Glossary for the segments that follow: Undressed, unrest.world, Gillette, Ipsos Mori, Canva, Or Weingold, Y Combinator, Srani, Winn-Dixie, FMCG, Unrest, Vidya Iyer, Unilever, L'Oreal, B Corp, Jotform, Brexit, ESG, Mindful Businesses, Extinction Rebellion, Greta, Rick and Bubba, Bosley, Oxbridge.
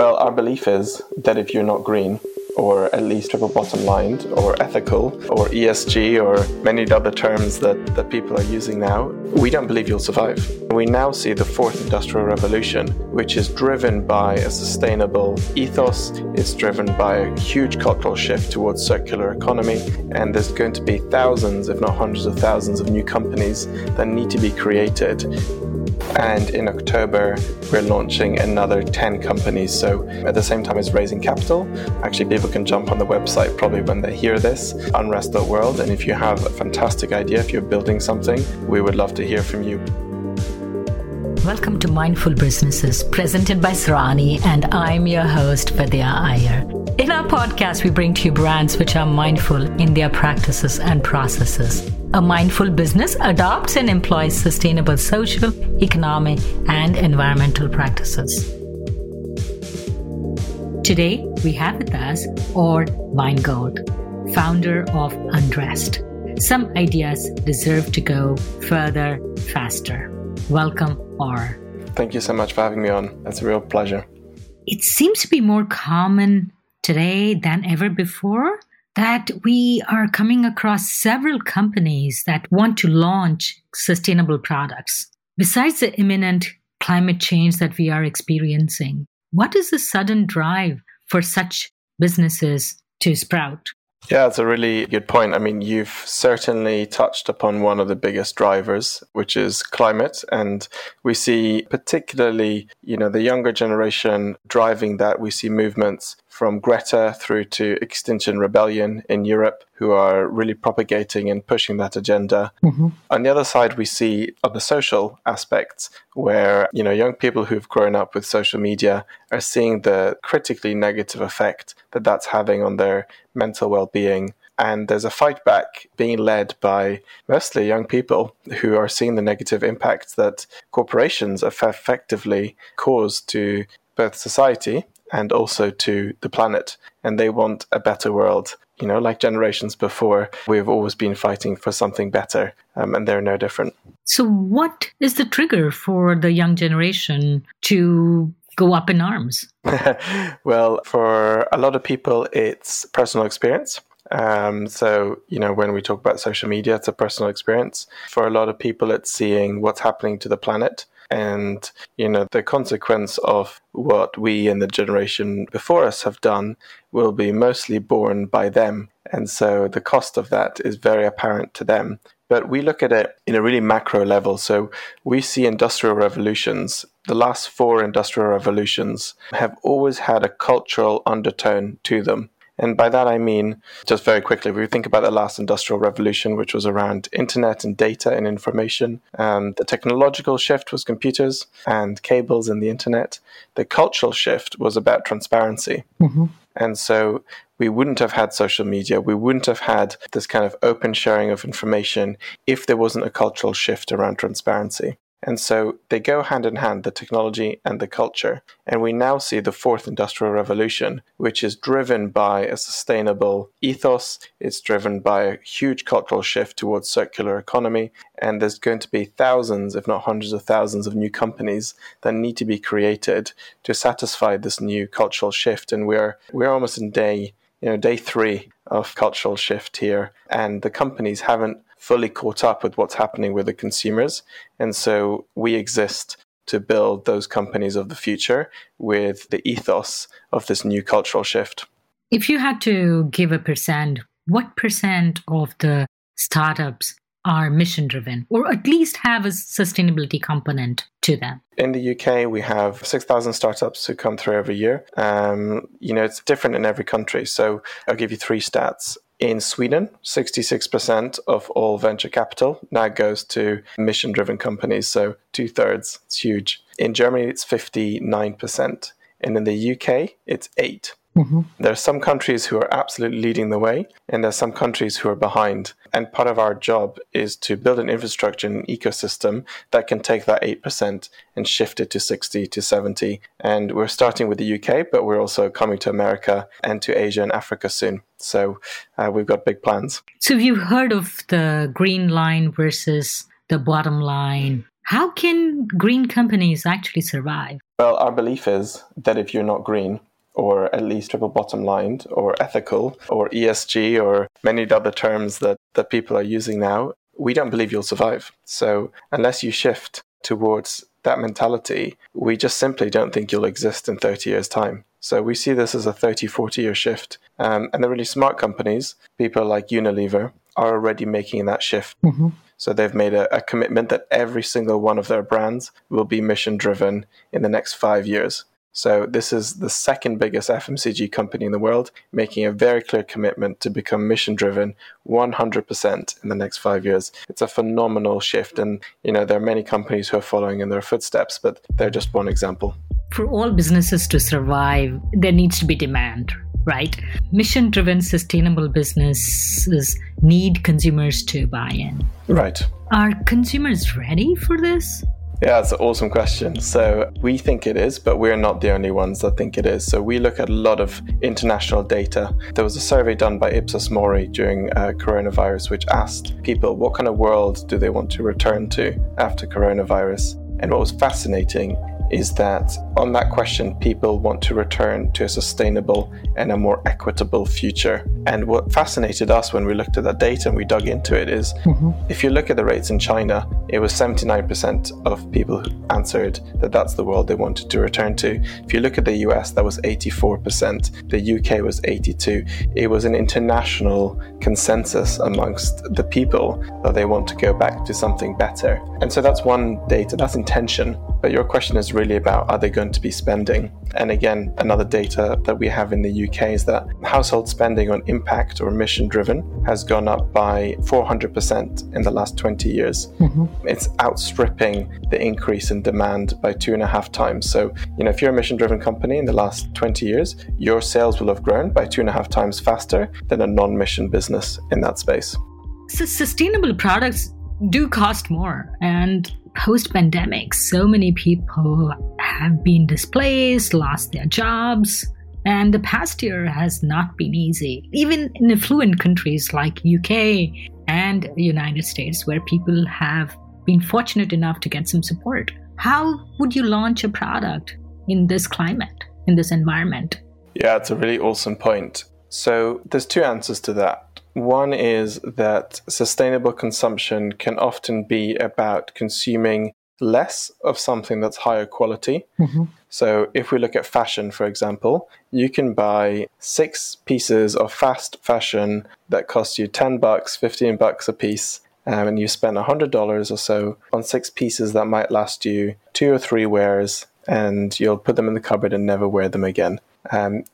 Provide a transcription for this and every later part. Well, our belief is that if you're not green, or at least triple bottom lined, or ethical, or ESG, or many other terms that people are using now, we don't believe you'll survive. We now see the fourth industrial revolution, which is driven by a sustainable ethos. It's driven by a huge cultural shift towards circular economy. And there's going to be thousands, if not hundreds of thousands of new companies that need to be created. And in October, we're launching another 10 companies. So at the same time as raising capital, actually people can jump on the website probably when they hear this, unrest.world. And if you have a fantastic idea, if you're building something, we would love to hear from you. Welcome to Mindful Businesses, presented by Srani, and I'm your host, Vidya Iyer. In our podcast, we bring to you brands which are mindful in their practices and processes. A mindful business adopts and employs sustainable social, economic, and environmental practices. Today, we have with us Or Weingold, founder of Undressed. Some ideas deserve to go further, faster. Welcome, Or. Thank you so much for having me on. It's a real pleasure. It seems to be more common today than ever before that we are coming across several companies that want to launch sustainable products. Besides the imminent climate change that we are experiencing, what is the sudden drive for such businesses to sprout? Yeah, it's a really good point. I mean, you've certainly touched upon one of the biggest drivers, which is climate. And we see particularly, the younger generation driving that. We see movements from Greta through to Extinction Rebellion in Europe, who are really propagating and pushing that agenda. Mm-hmm. On the other side, we see other social aspects where, young people who've grown up with social media are seeing the critically negative effect that that's having on their mental well-being. And there's a fight back being led by mostly young people who are seeing the negative impacts that corporations have effectively caused to both society and also to the planet. And they want a better world. Like generations before, we've always been fighting for something better, and they're no different. So what is the trigger for the young generation to go up in arms? Well, for a lot of people, it's personal experience. So, when we talk about social media, it's a personal experience. For a lot of people, it's seeing what's happening to the planet. And, the consequence of what we and the generation before us have done will be mostly borne by them. And so the cost of that is very apparent to them. But we look at it in a really macro level. So we see industrial revolutions. The last four industrial revolutions have always had a cultural undertone to them. And by that, I mean, just very quickly, we think about the last industrial revolution, which was around internet and data and information. The technological shift was computers and cables and the internet. The cultural shift was about transparency. Mm-hmm. And so we wouldn't have had social media. We wouldn't have had this kind of open sharing of information if there wasn't a cultural shift around transparency. And so they go hand in hand, the technology and the culture. And we now see the fourth industrial revolution, which is driven by a sustainable ethos. It's driven by a huge cultural shift towards circular economy. And there's going to be thousands, if not hundreds of thousands of new companies that need to be created to satisfy this new cultural shift. And we're almost in day three of cultural shift here. And the companies haven't fully caught up with what's happening with the consumers. And so we exist to build those companies of the future with the ethos of this new cultural shift. If you had to give a percent, what percent of the startups are mission-driven or at least have a sustainability component to them? In the UK, we have 6,000 startups who come through every year. It's different in every country. So I'll give you three stats. In Sweden, 66% of all venture capital now goes to mission-driven companies, so 2/3, it's huge. In Germany, it's 59%. And in the UK, it's 8%. Mm-hmm. There are some countries who are absolutely leading the way, and there are some countries who are behind. And part of our job is to build an infrastructure and an ecosystem that can take that 8% and shift it to 60 to 70. And we're starting with the UK, but we're also coming to America and to Asia and Africa soon. So we've got big plans. So you've heard of the green line versus the bottom line. How can green companies actually survive? Well, our belief is that if you're not green, or at least triple bottom lined, or ethical, or ESG, or many other terms that people are using now, we don't believe you'll survive. So unless you shift towards that mentality, we just simply don't think you'll exist in 30 years' time. So we see this as a 30, 40-year shift. And the really smart companies, people like Unilever, are already making that shift. Mm-hmm. So they've made a commitment that every single one of their brands will be mission-driven in the next 5 years. So this is the second biggest FMCG company in the world, making a very clear commitment to become mission-driven 100% in the next 5 years. It's a phenomenal shift. And, you know, there are many companies who are following in their footsteps, but they're just one example. For all businesses to survive, there needs to be demand, right? Mission-driven, sustainable businesses need consumers to buy in. Right. Are consumers ready for this? Yeah, it's an awesome question. So we think it is, but we're not the only ones that think it is. So we look at a lot of international data. There was a survey done by Ipsos Mori during coronavirus, which asked people what kind of world do they want to return to after coronavirus. And what was fascinating is that on that question, people want to return to a sustainable and a more equitable future. And what fascinated us when we looked at that data and we dug into it is, if you look at the rates in China, it was 79% of people who answered that that's the world they wanted to return to. If you look at the US, that was 84%. The UK was 82%. It was an international consensus amongst the people that they want to go back to something better. And so that's one data, that's intention. But your question is really about, are they going to be spending? And again, another data that we have in the UK is that household spending on impact or mission driven has gone up by 400% in the last 20 years. It's outstripping the increase in demand by 2.5 times. So, you know, if you're a mission driven company in the last 20 years, your sales will have grown by 2.5 times faster than a non-mission business in that space. So sustainable products do cost more, and post-pandemic, so many people have been displaced, lost their jobs, and the past year has not been easy. Even in affluent countries like UK and United States, where people have been fortunate enough to get some support. How would you launch a product in this climate, in this environment? Yeah, it's a really awesome point. So there's two answers to that. One is that sustainable consumption can often be about consuming less of something that's higher quality. So if we look at fashion, for example, you can buy 6 pieces of fast fashion that cost you $10, $15 a piece, and you spend $100 or so on 6 pieces that might last you 2 or 3 wears, and you'll put them in the cupboard and never wear them again.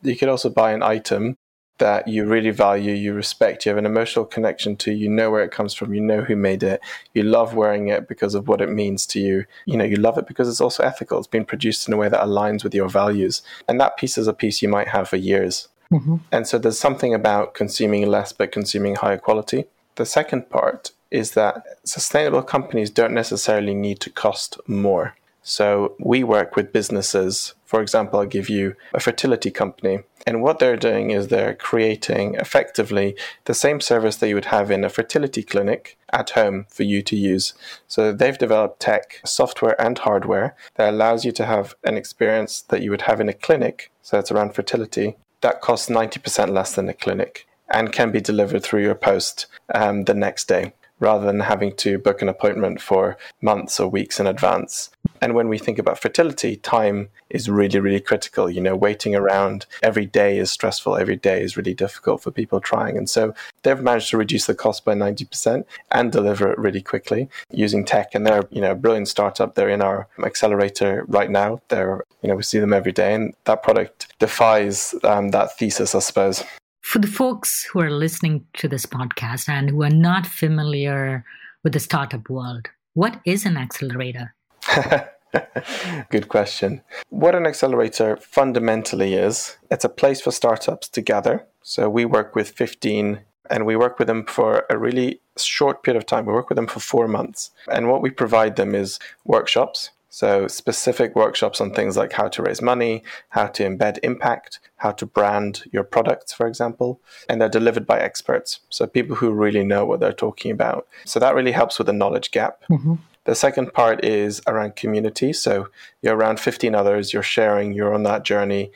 You could also buy an item that you really value, you respect, you have an emotional connection to, you know where it comes from, you know who made it, you love wearing it because of what it means to you, you know, you love it because it's also ethical, it's been produced in a way that aligns with your values. And that piece is a piece you might have for years. And so there's something about consuming less but consuming higher quality. The second part is that sustainable companies don't necessarily need to cost more. So we work with businesses. For example, I'll give you a fertility company. And what they're doing is they're creating effectively the same service that you would have in a fertility clinic at home for you to use. So they've developed tech, software and hardware that allows you to have an experience that you would have in a clinic. So it's around fertility that costs 90% less than a clinic and can be delivered through your post the next day, rather than having to book an appointment for months or weeks in advance. And when we think about fertility, time is really, really critical. You know, waiting around every day is stressful. Every day is really difficult for people trying. And so they've managed to reduce the cost by 90% and deliver it really quickly using tech. And they're, you know, a brilliant startup. They're in our accelerator right now. They're, you know, we see them every day. And that product defies that thesis, I suppose. For the folks who are listening to this podcast and who are not familiar with the startup world, what is an accelerator? Good question. What an accelerator fundamentally is, it's a place for startups to gather. So we work with 15, and we work with them for a really short period of time. We work with them for 4 months. And what we provide them is workshops. So specific workshops on things like how to raise money, how to embed impact, how to brand your products, for example. And they're delivered by experts, so people who really know what they're talking about. So that really helps with the knowledge gap. The second part is around community. So you're around 15 others, you're sharing, you're on that journey.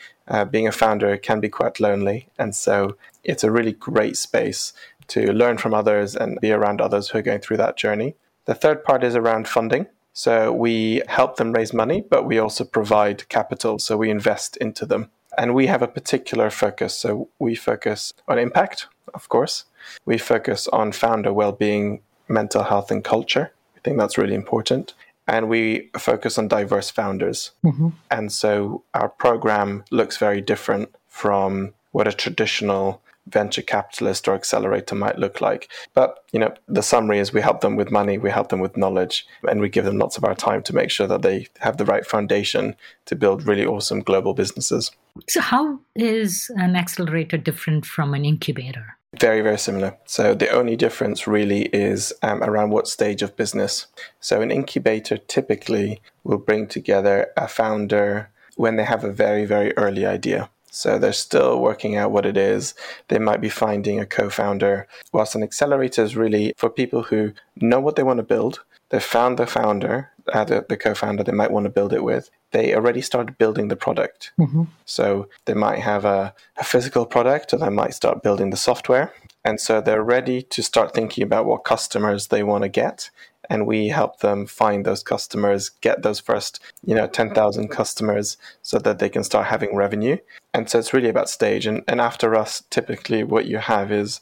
Being a founder can be quite lonely. And so it's a really great space to learn from others and be around others who are going through that journey. The third part is around funding. So we help them raise money, but we also provide capital. So we invest into them. And we have a particular focus. So we focus on impact, of course. We focus on founder well-being, mental health and culture. I think that's really important. And we focus on diverse founders. Mm-hmm. And so our program looks very different from what a traditional venture capitalist or accelerator might look like. But, you know, the summary is we help them with money, we help them with knowledge, and we give them lots of our time to make sure that they have the right foundation to build really awesome global businesses. So how is an accelerator different from an incubator? Very, very similar. So the only difference really is around what stage of business. So an incubator typically will bring together a founder when they have a very, very early idea. So they're still working out what it is. They might be finding a co-founder, whilst an accelerator is really for people who know what they want to build. They found the founder, the co-founder they might want to build it with. They already started building the product. Mm-hmm. So they might have a physical product, or they might start building the software. And so they're ready to start thinking about what customers they want to get. And we help them find those customers, get those first, 10,000 customers so that they can start having revenue. And so it's really about stage. And after us, typically what you have is,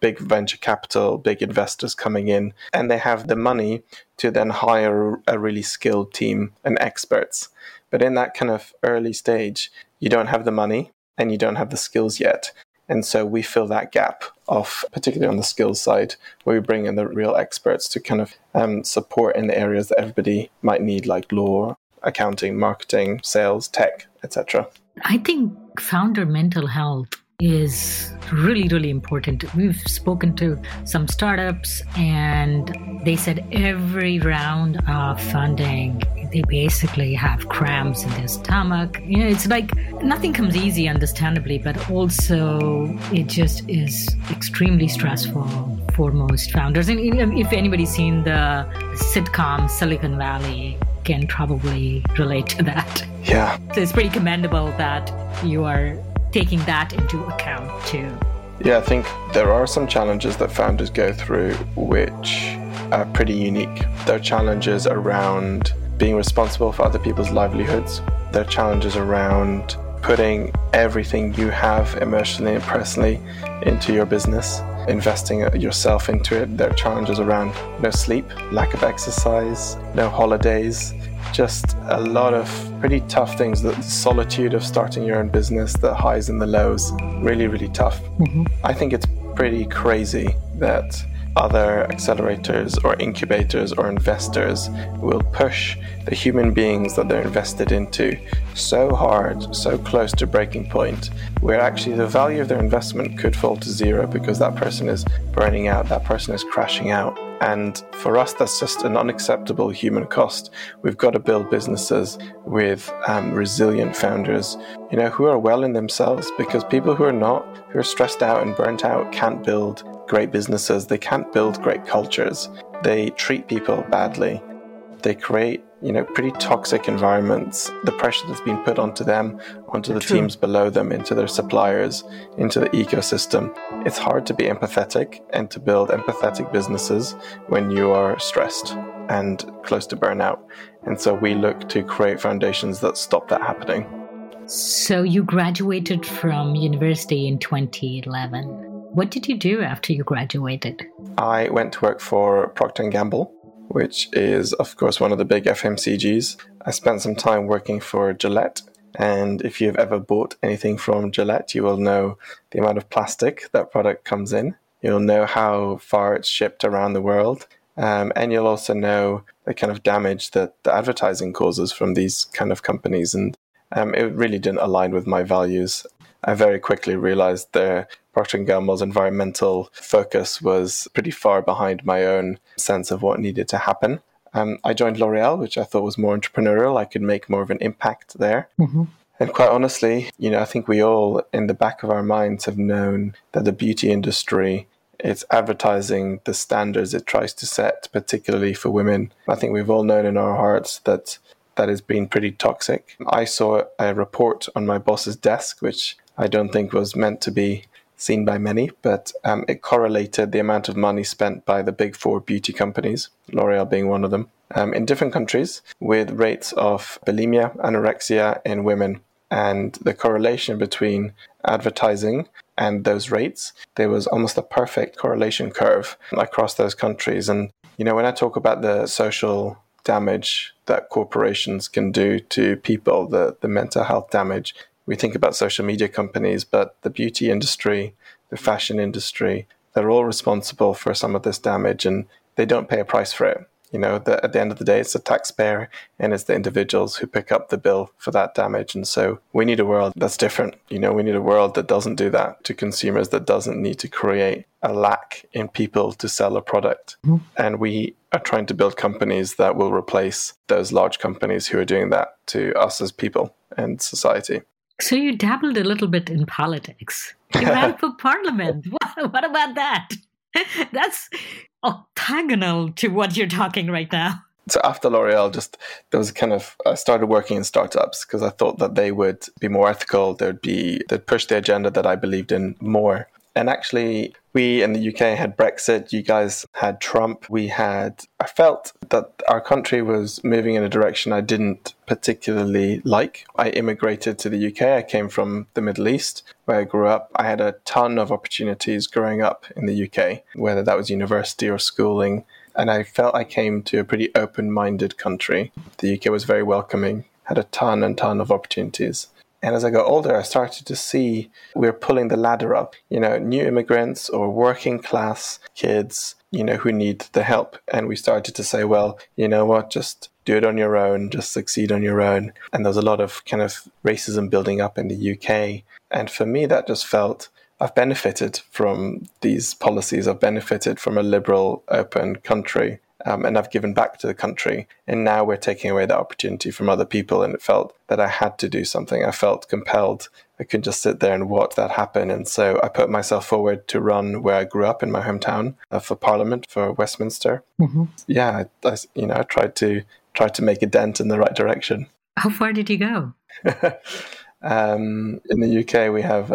big venture capital, big investors coming in, and they have the money to then hire a really skilled team and experts. But in that kind of early stage, you don't have the money and you don't have the skills yet. And so we fill that gap of, particularly on the skills side, where we bring in the real experts to kind of support in the areas that everybody might need, like law, accounting, marketing, sales, tech, etc. I think founder mental health is really, really important. We've spoken to some startups and they said every round of funding, they basically have cramps in their stomach. It's like nothing comes easy, understandably, but also it just is extremely stressful for most founders. And if anybody's seen the sitcom Silicon Valley, can probably relate to that. Yeah. So it's pretty commendable that you are taking that into account too. Yeah, I think there are some challenges that founders go through which are pretty unique. There are challenges around being responsible for other people's livelihoods. There are challenges around putting everything you have emotionally and personally into your business, investing yourself into it. There are challenges around no sleep, lack of exercise, no holidays, just a lot of pretty tough things. The solitude of starting your own business, the highs and the lows, really, really tough. Mm-hmm. I think it's pretty crazy that other accelerators or incubators or investors will push the human beings that they're invested into so hard, so close to breaking point, where actually the value of their investment could fall to zero because that person is burning out, that person is crashing out. And for us, that's just an unacceptable human cost. We've got to build businesses with resilient founders, who are well in themselves, because people who are not, who are stressed out and burnt out, can't build great businesses. They can't build great cultures. They treat people badly. They create, pretty toxic environments. The pressure that's been put onto them, onto the teams below them, into their suppliers, into the ecosystem. It's hard to be empathetic and to build empathetic businesses when you are stressed and close to burnout. And so we look to create foundations that stop that happening. So you graduated from university in 2011. What did you do after you graduated? I went to work for Procter & Gamble, which is, of course, one of the big FMCGs. I spent some time working for Gillette. And if you've ever bought anything from Gillette, you will know the amount of plastic that product comes in. You'll know how far it's shipped around the world. And you'll also know the kind of damage that the advertising causes from these kind of companies. And it really didn't align with my values. I very quickly realized that Procter & Gamble's environmental focus was pretty far behind my own sense of what needed to happen. I joined L'Oreal, which I thought was more entrepreneurial. I could make more of an impact there. Mm-hmm. And quite honestly, I think we all in the back of our minds have known that the beauty industry It's advertising the standards it tries to set, particularly for women. I think we've all known in our hearts that that has been pretty toxic. I saw a report on my boss's desk, which I don't think was meant to be seen by many, but it correlated the amount of money spent by the big four beauty companies, L'Oreal being one of them, in different countries with rates of bulimia, anorexia in women. And the correlation between advertising and those rates, there was almost a perfect correlation curve across those countries. And, you know, when I talk about the social damage that corporations can do to people, the mental health damage, we think about social media companies, but the beauty industry, the fashion industry, they're all responsible for some of this damage and they don't pay a price for it. You know, at the end of the day, it's the taxpayer and it's the individuals who pick up the bill for that damage. And so we need a world that's different. You know, we need a world that doesn't do that to consumers, that doesn't need to create a lack in people to sell a product. Mm-hmm. And we are trying to build companies that will replace those large companies who are doing that to us as people and society. So you dabbled a little bit in politics. You ran for parliament. What about that? That's orthogonal to what you're talking right now. So after L'Oreal, I started working in startups because I thought that they would be more ethical. They'd push the agenda that I believed in more. And actually, we in the UK had Brexit. You guys had Trump. I felt that our country was moving in a direction I didn't particularly like. I immigrated to the UK. I came from the Middle East, where I grew up. I had a ton of opportunities growing up in the UK, whether that was university or schooling. And I felt I came to a pretty open-minded country. The UK was very welcoming, had a ton and ton of opportunities. And as I got older, I started to see we're pulling the ladder up, you know, new immigrants or working class kids, you know, who need the help. And we started to say, well, you know what, just do it on your own, just succeed on your own. And there was a lot of kind of racism building up in the UK. And for me, that just felt I've benefited from these policies. I've benefited from a liberal, open country. And I've given back to the country. And now we're taking away that opportunity from other people. And it felt that I had to do something. I felt compelled. I couldn't just sit there and watch that happen. And so I put myself forward to run where I grew up in my hometown for Parliament, for Westminster. Mm-hmm. Yeah, I tried to make a dent in the right direction. How far did you go? In the UK, we have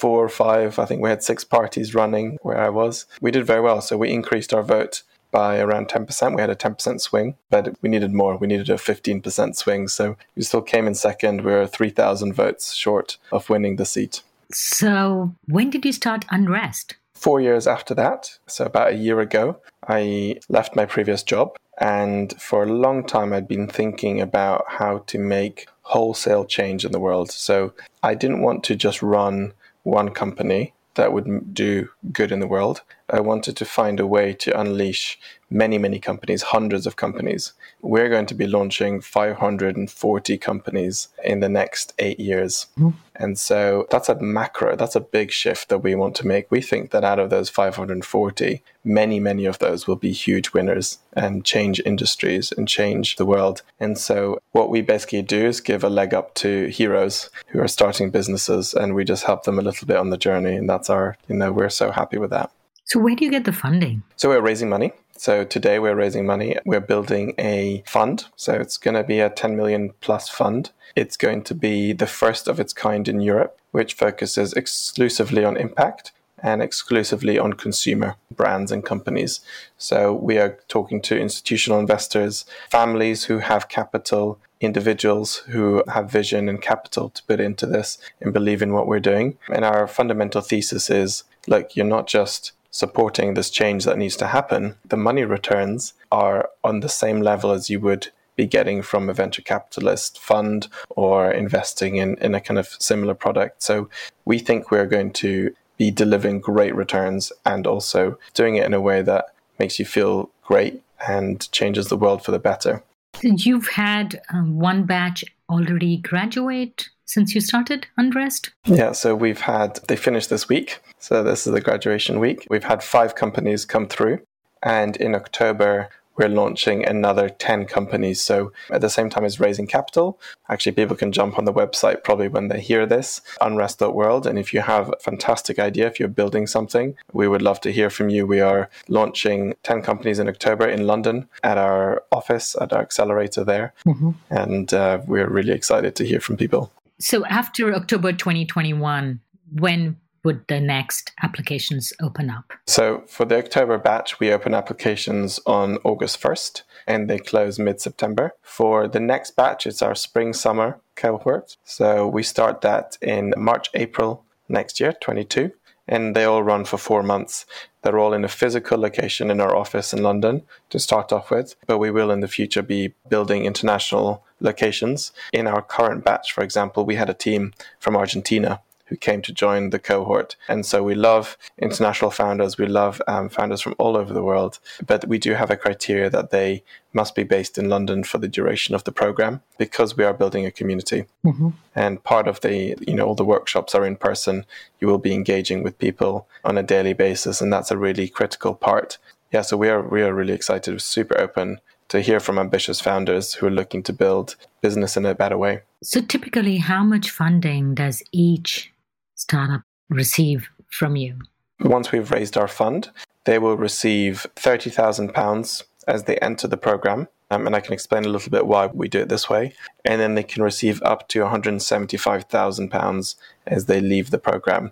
4 or 5. I think we had 6 parties running where I was. We did very well. So we increased our vote by around 10%. We had a 10% swing, but we needed more. We needed a 15% swing. So we still came in second. We were 3,000 votes short of winning the seat. So when did you start Unrest? 4 years after that. So about a year ago, I left my previous job. And for a long time, I'd been thinking about how to make wholesale change in the world. So I didn't want to just run one company that would do good in the world. I wanted to find a way to unleash many, many companies, hundreds of companies. We're going to be launching 540 companies in the next 8 years. Mm-hmm. And so that's a big shift that we want to make. We think that out of those 540, many, many of those will be huge winners and change industries and change the world. And so what we basically do is give a leg up to heroes who are starting businesses, and we just help them a little bit on the journey. And that's we're so happy with that. So where do you get the funding? So we're raising money. So today we're raising money. We're building a fund. So it's going to be a 10 million plus fund. It's going to be the first of its kind in Europe, which focuses exclusively on impact and exclusively on consumer brands and companies. So we are talking to institutional investors, families who have capital, individuals who have vision and capital to put into this and believe in what we're doing. And our fundamental thesis is, look, you're not just supporting this change that needs to happen. The money returns are on the same level as you would be getting from a venture capitalist fund or investing in a kind of similar product. So we think we're going to be delivering great returns and also doing it in a way that makes you feel great and changes the world for the better. You've had one batch already graduate since you started Undressed? Yeah, so they finished this week. So this is the graduation week. We've had 5 companies come through. And in October, we're launching another 10 companies. So at the same time as raising capital, actually people can jump on the website probably when they hear this, unrest.world. And if you have a fantastic idea, if you're building something, we would love to hear from you. We are launching 10 companies in October in London at our office, at our accelerator there. Mm-hmm. And we're really excited to hear from people. So after October 2021, when would the next applications open up? So for the October batch, we open applications on August 1st and they close mid-September. For the next batch, it's our spring-summer cohort. So we start that in March, April next year, 22, and they all run for 4 months. They're all in a physical location in our office in London to start off with, but we will in the future be building international locations. In our current batch, for example, we had a team from Argentina who came to join the cohort. And so we love international founders. We love founders from all over the world, but we do have a criteria that they must be based in London for the duration of the program because we are building a community. Mm-hmm. And part of the, all the workshops are in person. You will be engaging with people on a daily basis. And that's a really critical part. Yeah, so we are really excited. We're super open to hear from ambitious founders who are looking to build business in a better way. So typically, how much funding does each startup receive from you? Once we've raised our fund, they will receive £30,000 as they enter the program. And I can explain a little bit why we do it this way. And then they can receive up to £175,000 as they leave the program.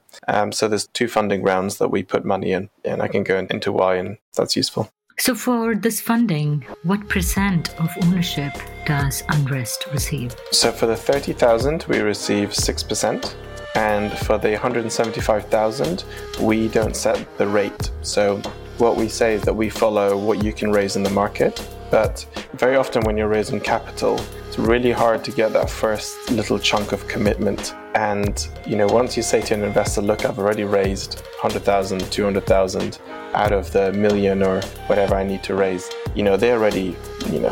So there's two funding rounds that we put money in, and I can go into why, and that's useful. So for this funding, what percent of ownership does Unrest receive? So for the 30,000, we receive 6%. And for the 175,000, we don't set the rate. So what we say is that we follow what you can raise in the market. But very often when you're raising capital, it's really hard to get that first little chunk of commitment. And, once you say to an investor, look, I've already raised 100,000, 200,000 out of the million or whatever I need to raise, they already,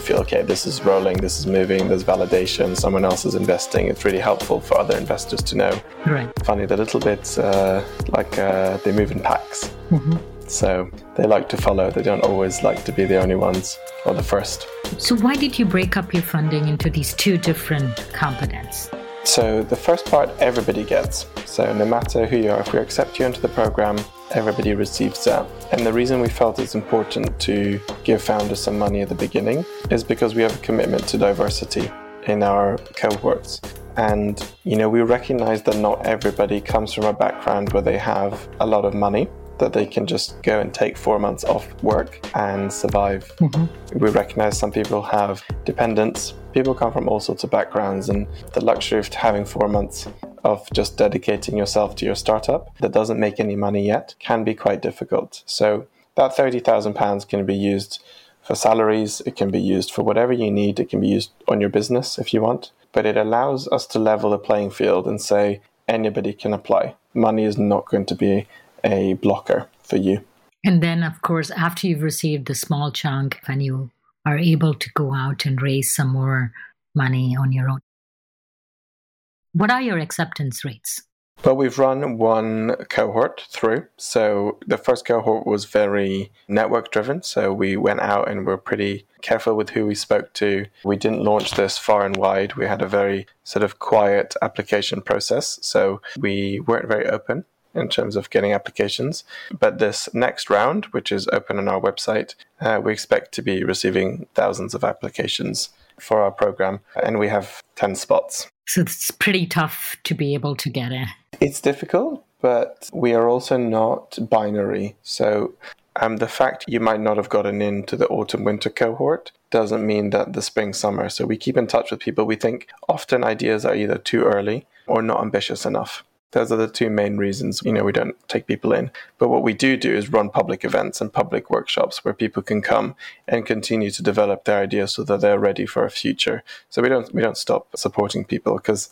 feel, okay, this is rolling, this is moving, there's validation, someone else is investing. It's really helpful for other investors to know. Right. Funny, they're a little bit they move in packs. Mm-hmm. So they like to follow. They don't always like to be the only ones or the first. So why did you break up your funding into these two different components? So the first part, everybody gets. So no matter who you are, if we accept you into the program, everybody receives that. And the reason we felt it's important to give founders some money at the beginning is because we have a commitment to diversity in our cohorts. And, we recognize that not everybody comes from a background where they have a lot of money, that they can just go and take 4 months off work and survive. Mm-hmm. We recognize some people have dependents. People come from all sorts of backgrounds, and the luxury of having 4 months of just dedicating yourself to your startup that doesn't make any money yet can be quite difficult. So that £30,000 can be used for salaries. It can be used for whatever you need. It can be used on your business if you want. But it allows us to level the playing field and say anybody can apply. Money is not going to be a blocker for you. And then, of course, after you've received the small chunk and you are able to go out and raise some more money on your own, what are your acceptance rates? Well, we've run one cohort through. So the first cohort was very network driven. So we went out and were pretty careful with who we spoke to. We didn't launch this far and wide. We had a very sort of quiet application process. So we weren't very open in terms of getting applications. But this next round, which is open on our website, we expect to be receiving thousands of applications for our program. And we have 10 spots. So it's pretty tough to be able to get it. It's difficult, but we are also not binary. So the fact you might not have gotten into the autumn-winter cohort doesn't mean that the spring-summer. So we keep in touch with people. We think often ideas are either too early or not ambitious enough. Those are the two main reasons, we don't take people in. But what we do is run public events and public workshops where people can come and continue to develop their ideas so that they're ready for a future. So we don't stop supporting people because,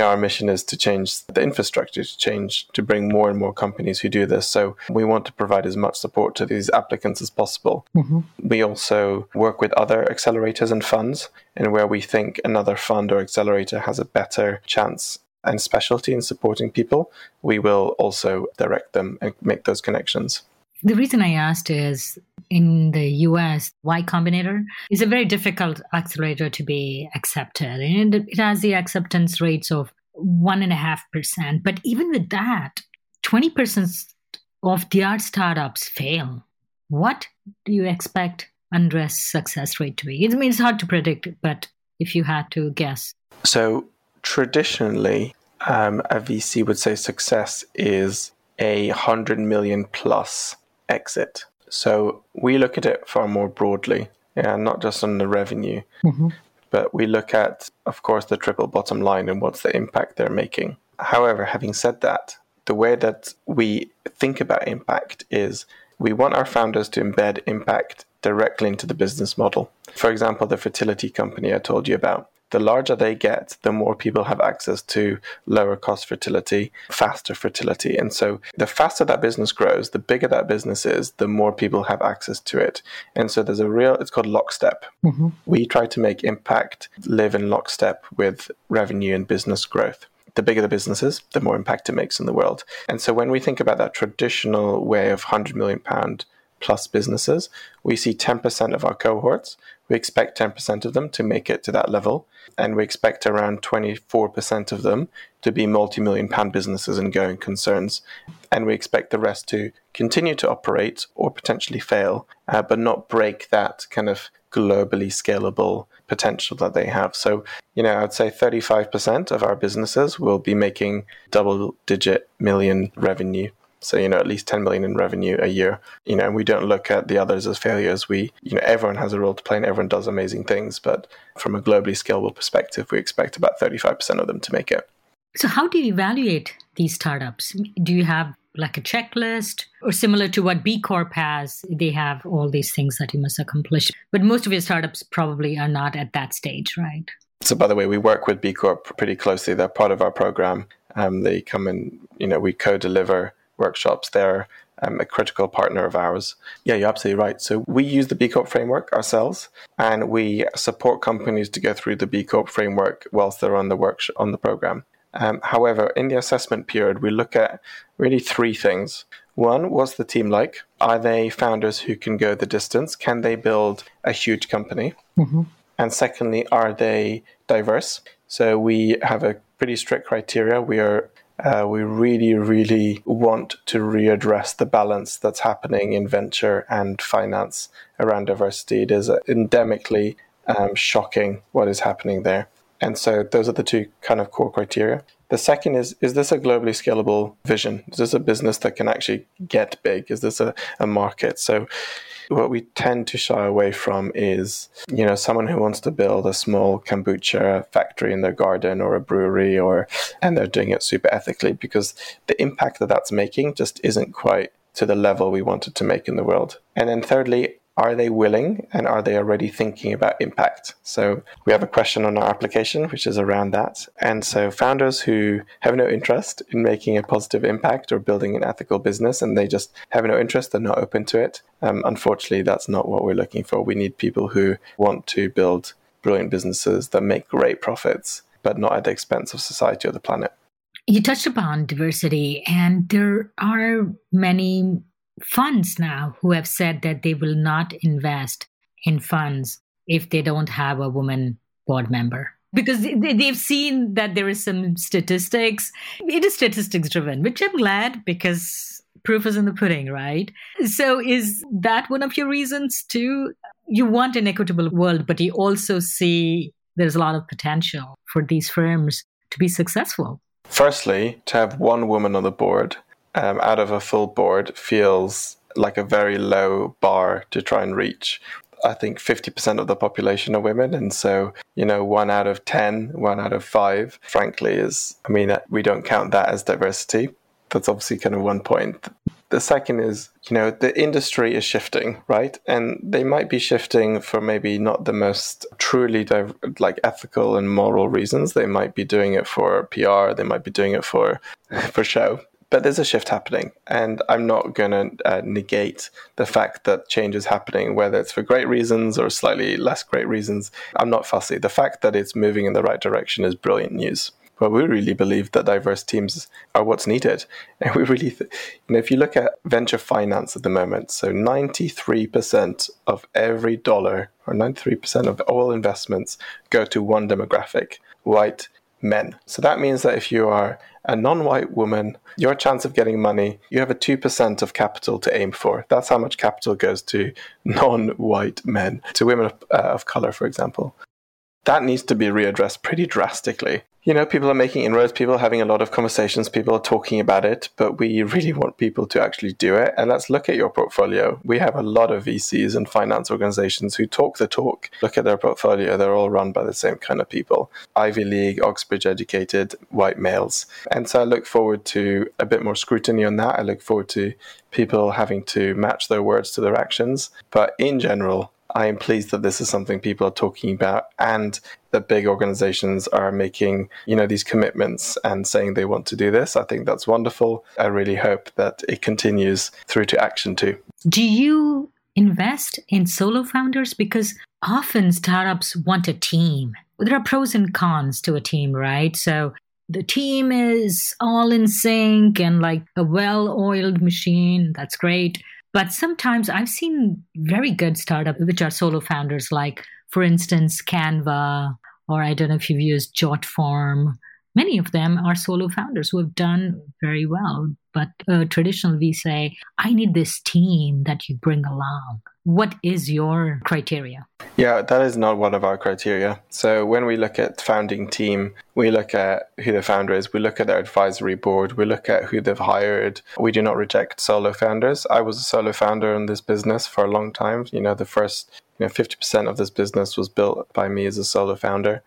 our mission is to change the infrastructure, to bring more and more companies who do this. So we want to provide as much support to these applicants as possible. Mm-hmm. We also work with other accelerators and funds, and where we think another fund or accelerator has a better chance and specialty in supporting people, we will also direct them and make those connections. The reason I asked is in the US, Y Combinator is a very difficult accelerator to be accepted. And it has the acceptance rates of 1.5%. But even with that, 20% of their startups fail. What do you expect Undrest success rate to be? I mean, it's hard to predict, but if you had to guess. So traditionally, a VC would say success is a 100 million plus exit. So we look at it far more broadly, and not just on the revenue, but we look at, of course, the triple bottom line and what's the impact they're making. However, having said that, the way that we think about impact is we want our founders to embed impact directly into the business model. For example, the fertility company I told you about. The larger they get, the more people have access to lower cost fertility, faster fertility. And so the faster that business grows, the bigger that business is, the more people have access to it. And so there's a real, it's called lockstep. We try to make impact live in lockstep with revenue and business growth. The bigger the business is, the more impact it makes in the world. And so when we think about that traditional way of 100 million pound plus businesses, we see 10% of our cohorts. We expect 10% of them to make it to that level. And we expect around 24% of them to be multi-million pound businesses and going concerns. And we expect the rest to continue to operate or potentially fail, but not break that kind of globally scalable potential that they have. So, you know, I'd say 35% of our businesses will be making double-digit million revenue. So, you know, at least 10 million in revenue a year, you know, and we don't look at the others as failures. We, you know, everyone has a role to play and everyone does amazing things. But from a globally scalable perspective, we expect about 35% of them to make it. So how do you evaluate these startups? Do you have like a checklist or similar to what B Corp has? They have all these things that you must accomplish. But most of your startups probably are not at that stage, right? So by the way, we work with B Corp pretty closely. They're part of our program. They come and, you know, we co-deliver workshops. They're a critical partner of ours. Yeah, you're absolutely right. So we use the B Corp framework ourselves, and we support companies to go through the B Corp framework whilst they're on the workshop on the program. However, in the assessment period, we look at really three things. One, what's the team like? Are they founders who can go the distance? Can they build a huge company? And secondly, are they diverse? So we have a pretty strict criteria. We really, really want to readdress the balance that's happening in venture and finance around diversity. It is endemically shocking what is happening there. And so those are the two kind of core criteria. The second is this a globally scalable vision? Is this a business that can actually get big? Is this a market? So what we tend to shy away from is, you know, someone who wants to build a small kombucha factory in their garden or a brewery, or and they're doing it super ethically, because the impact that that's making just isn't quite to the level we wanted to make in the world. And then thirdly, are they willing and are they already thinking about impact? So we have a question on our application, which is around that. And so founders who have no interest in making a positive impact or building an ethical business, and they just have no interest, they're not open to it. Unfortunately, that's not what we're looking for. We need people who want to build brilliant businesses that make great profits, but not at the expense of society or the planet. You touched upon diversity, and there are many funds now who have said that they will not invest in funds if they don't have a woman board member, because they've seen that there is some statistics. It is statistics driven, which I'm glad, because proof is in the pudding, right? So is that one of your reasons too? You want an equitable world, but you also see there's a lot of potential for these firms to be successful. Firstly, to have one woman on the board out of a full board feels like a very low bar to try and reach. I think 50% of the population are women. And so, you know, 1 out of 10, 1 out of 5, frankly, is, I mean, we don't count that as diversity. That's obviously kind of one point. The second is, you know, the industry is shifting, right? And they might be shifting for maybe not the most truly ethical and moral reasons. They might be doing it for PR. They might be doing it for show. But there's a shift happening, and I'm not going to negate the fact that change is happening, whether it's for great reasons or slightly less great reasons. I'm not fussy. The fact that it's moving in the right direction is brilliant news. But we really believe that diverse teams are what's needed. And we really, if you look at venture finance at the moment, so 93% of every dollar or 93% of all investments go to one demographic, white men. So that means that if you are a non-white woman, your chance of getting money, you have a 2% of capital to aim for. That's how much capital goes to non-white men, to women of color, for example. That needs to be readdressed pretty drastically. You know, people are making inroads, people are having a lot of conversations, people are talking about it, but we really want people to actually do it. And let's look at your portfolio. We have a lot of VCs and finance organizations who talk the talk. Look at their portfolio. They're all run by the same kind of people. Ivy League, Oxbridge educated, white males. And so I look forward to a bit more scrutiny on that. I look forward to people having to match their words to their actions. But in general, I am pleased that this is something people are talking about and that big organizations are making, you know, these commitments and saying they want to do this. I think that's wonderful. I really hope that it continues through to action too. Do you invest in solo founders? Because often startups want a team. There are pros and cons to a team, right? So the team is all in sync and like a well-oiled machine. That's great. But sometimes I've seen very good startups, which are solo founders, like, for instance, Canva, or I don't know if you've used Jotform. Many of them are solo founders who have done very well. But traditionally, we say, I need this team that you bring along. What is your criteria? Yeah, that is not one of our criteria. So when we look at founding team, we look at who the founder is. We look at their advisory board. We look at who they've hired. We do not reject solo founders. I was a solo founder in this business for a long time. You know, the first 50% of this business was built by me as a solo founder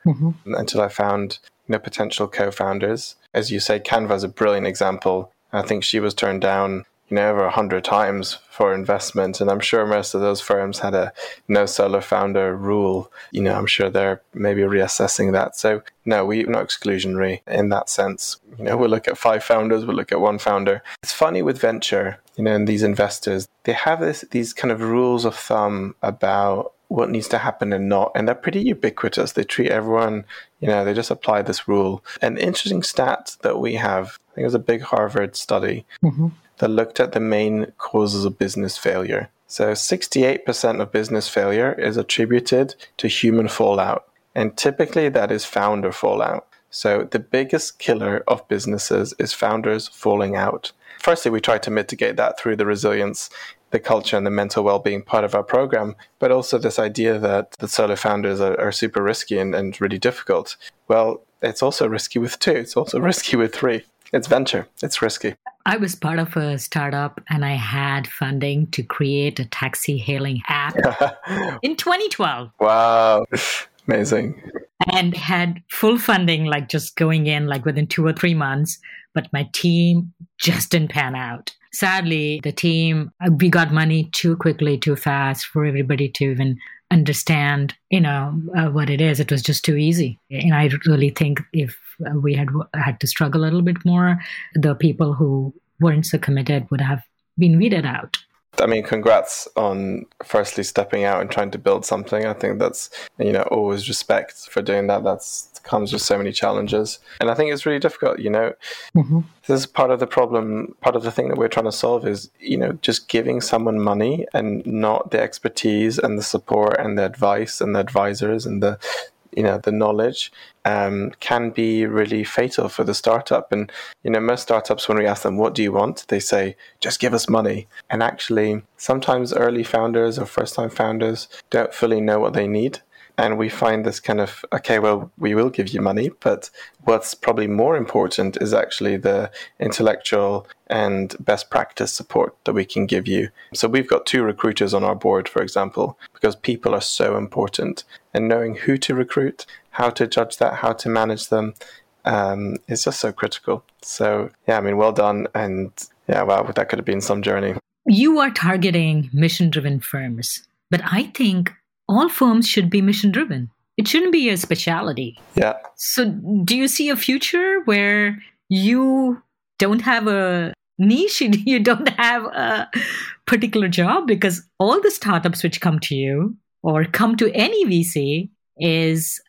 until I found potential co-founders. As you say, Canva is a brilliant example. I think she was turned down over 100 times for investment. And I'm sure most of those firms had a no solo founder rule. I'm sure they're maybe reassessing that. So no, we're not exclusionary in that sense. We'll look at 5 founders, we'll look at 1 founder. It's funny with venture, and these investors, they have these kind of rules of thumb about what needs to happen and not. And they're pretty ubiquitous. They treat everyone, they just apply this rule. An interesting stat that we have, I think it was a big Harvard study that looked at the main causes of business failure. So 68% of business failure is attributed to human fallout. And typically that is founder fallout. So the biggest killer of businesses is founders falling out. Firstly, we try to mitigate that through the resilience, the culture and the mental well-being part of our program, but also this idea that the solo founders are super risky and really difficult. Well, it's also risky with 2. It's also risky with 3. It's venture. It's risky. I was part of a startup and I had funding to create a taxi hailing app in 2012. Wow. Amazing. And had full funding, like just going in like within 2 or 3 months. But my team just didn't pan out. Sadly, the team, we got money too quickly, too fast for everybody to even understand, what it is. It was just too easy. And I really think if we had to struggle a little bit more, the people who weren't so committed would have been weeded out. I mean, congrats on firstly stepping out and trying to build something. I think that's, always respect for doing that. That comes with so many challenges. And I think it's really difficult, This is part of the problem, part of the thing that we're trying to solve is, just giving someone money and not the expertise and the support and the advice and the advisors and the knowledge can be really fatal for the startup. And, most startups, when we ask them, what do you want? They say, just give us money. And actually, sometimes early founders or first-time founders don't fully know what they need. And we find this kind of, okay, well, we will give you money, but what's probably more important is actually the intellectual and best practice support that we can give you. So we've got 2 recruiters on our board, for example, because people are so important. And knowing who to recruit, how to judge that, how to manage them, is just so critical. So, well done. And that could have been some journey. You are targeting mission-driven firms, but I think all firms should be mission-driven. It shouldn't be a specialty. Yeah. So do you see a future where you don't have a niche, you don't have a particular job? Because all the startups which come to you or come to any VC is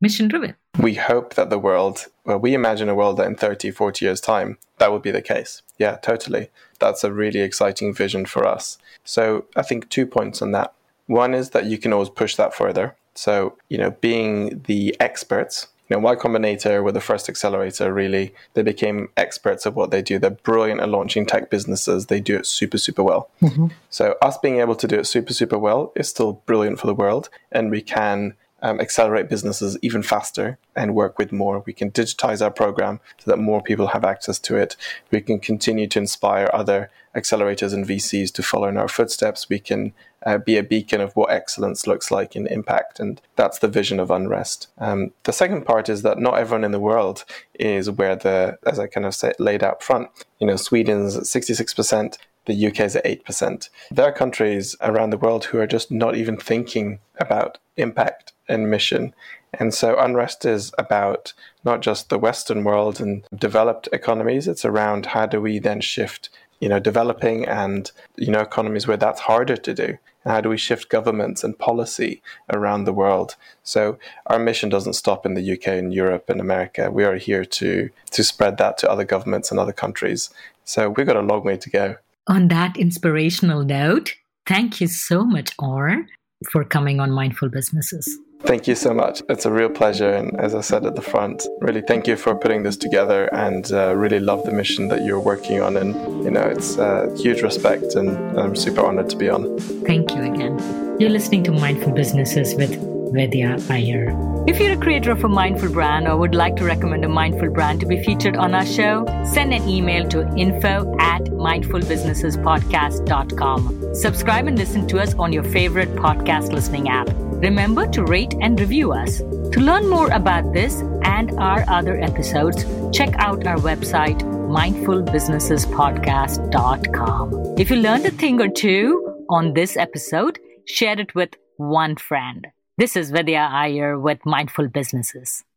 mission-driven. we hope that the world, well, we imagine a world that in 30, 40 years' time, that would be the case. Yeah, totally. That's a really exciting vision for us. So I think 2 points on that. One is that you can always push that further. So, you know, being the experts, you know, Y Combinator were the first accelerator, really. They became experts at what they do. They're brilliant at launching tech businesses. They do it super, super well. Mm-hmm. So us being able to do it super, super well is still brilliant for the world. And we can accelerate businesses even faster and work with more. We can digitize our program so that more people have access to it. We can continue to inspire other accelerators and VCs to follow in our footsteps. We can be a beacon of what excellence looks like in impact. And that's the vision of Unrest. The second part is that not everyone in the world is where the, as I kind of said, laid out front, you know, Sweden's at 66%. The UK is at 8%. There are countries around the world who are just not even thinking about impact and mission. And so Unrest is about not just the Western world and developed economies. It's around how do we then shift, you know, developing and, you know, economies where that's harder to do. And how do we shift governments and policy around the world? So our mission doesn't stop in the UK and Europe and America. We are here to spread that to other governments and other countries. So we've got a long way to go. On that inspirational note, thank you so much, Or, for coming on Mindful Businesses. Thank you so much. It's a real pleasure. And as I said at the front, really thank you for putting this together and really love the mission that you're working on. And, you know, it's huge respect and I'm super honored to be on. Thank you again. You're listening to Mindful Businesses with Vidya Iyer. If you're a creator of a mindful brand or would like to recommend a mindful brand to be featured on our show, send an email to info@mindfulbusinessespodcast.com. Subscribe and listen to us on your favorite podcast listening app. Remember to rate and review us. To learn more about this and our other episodes, check out our website, mindfulbusinessespodcast.com. If you learned a thing or two on this episode, share it with one friend. This is Vidya Iyer with Mindful Businesses.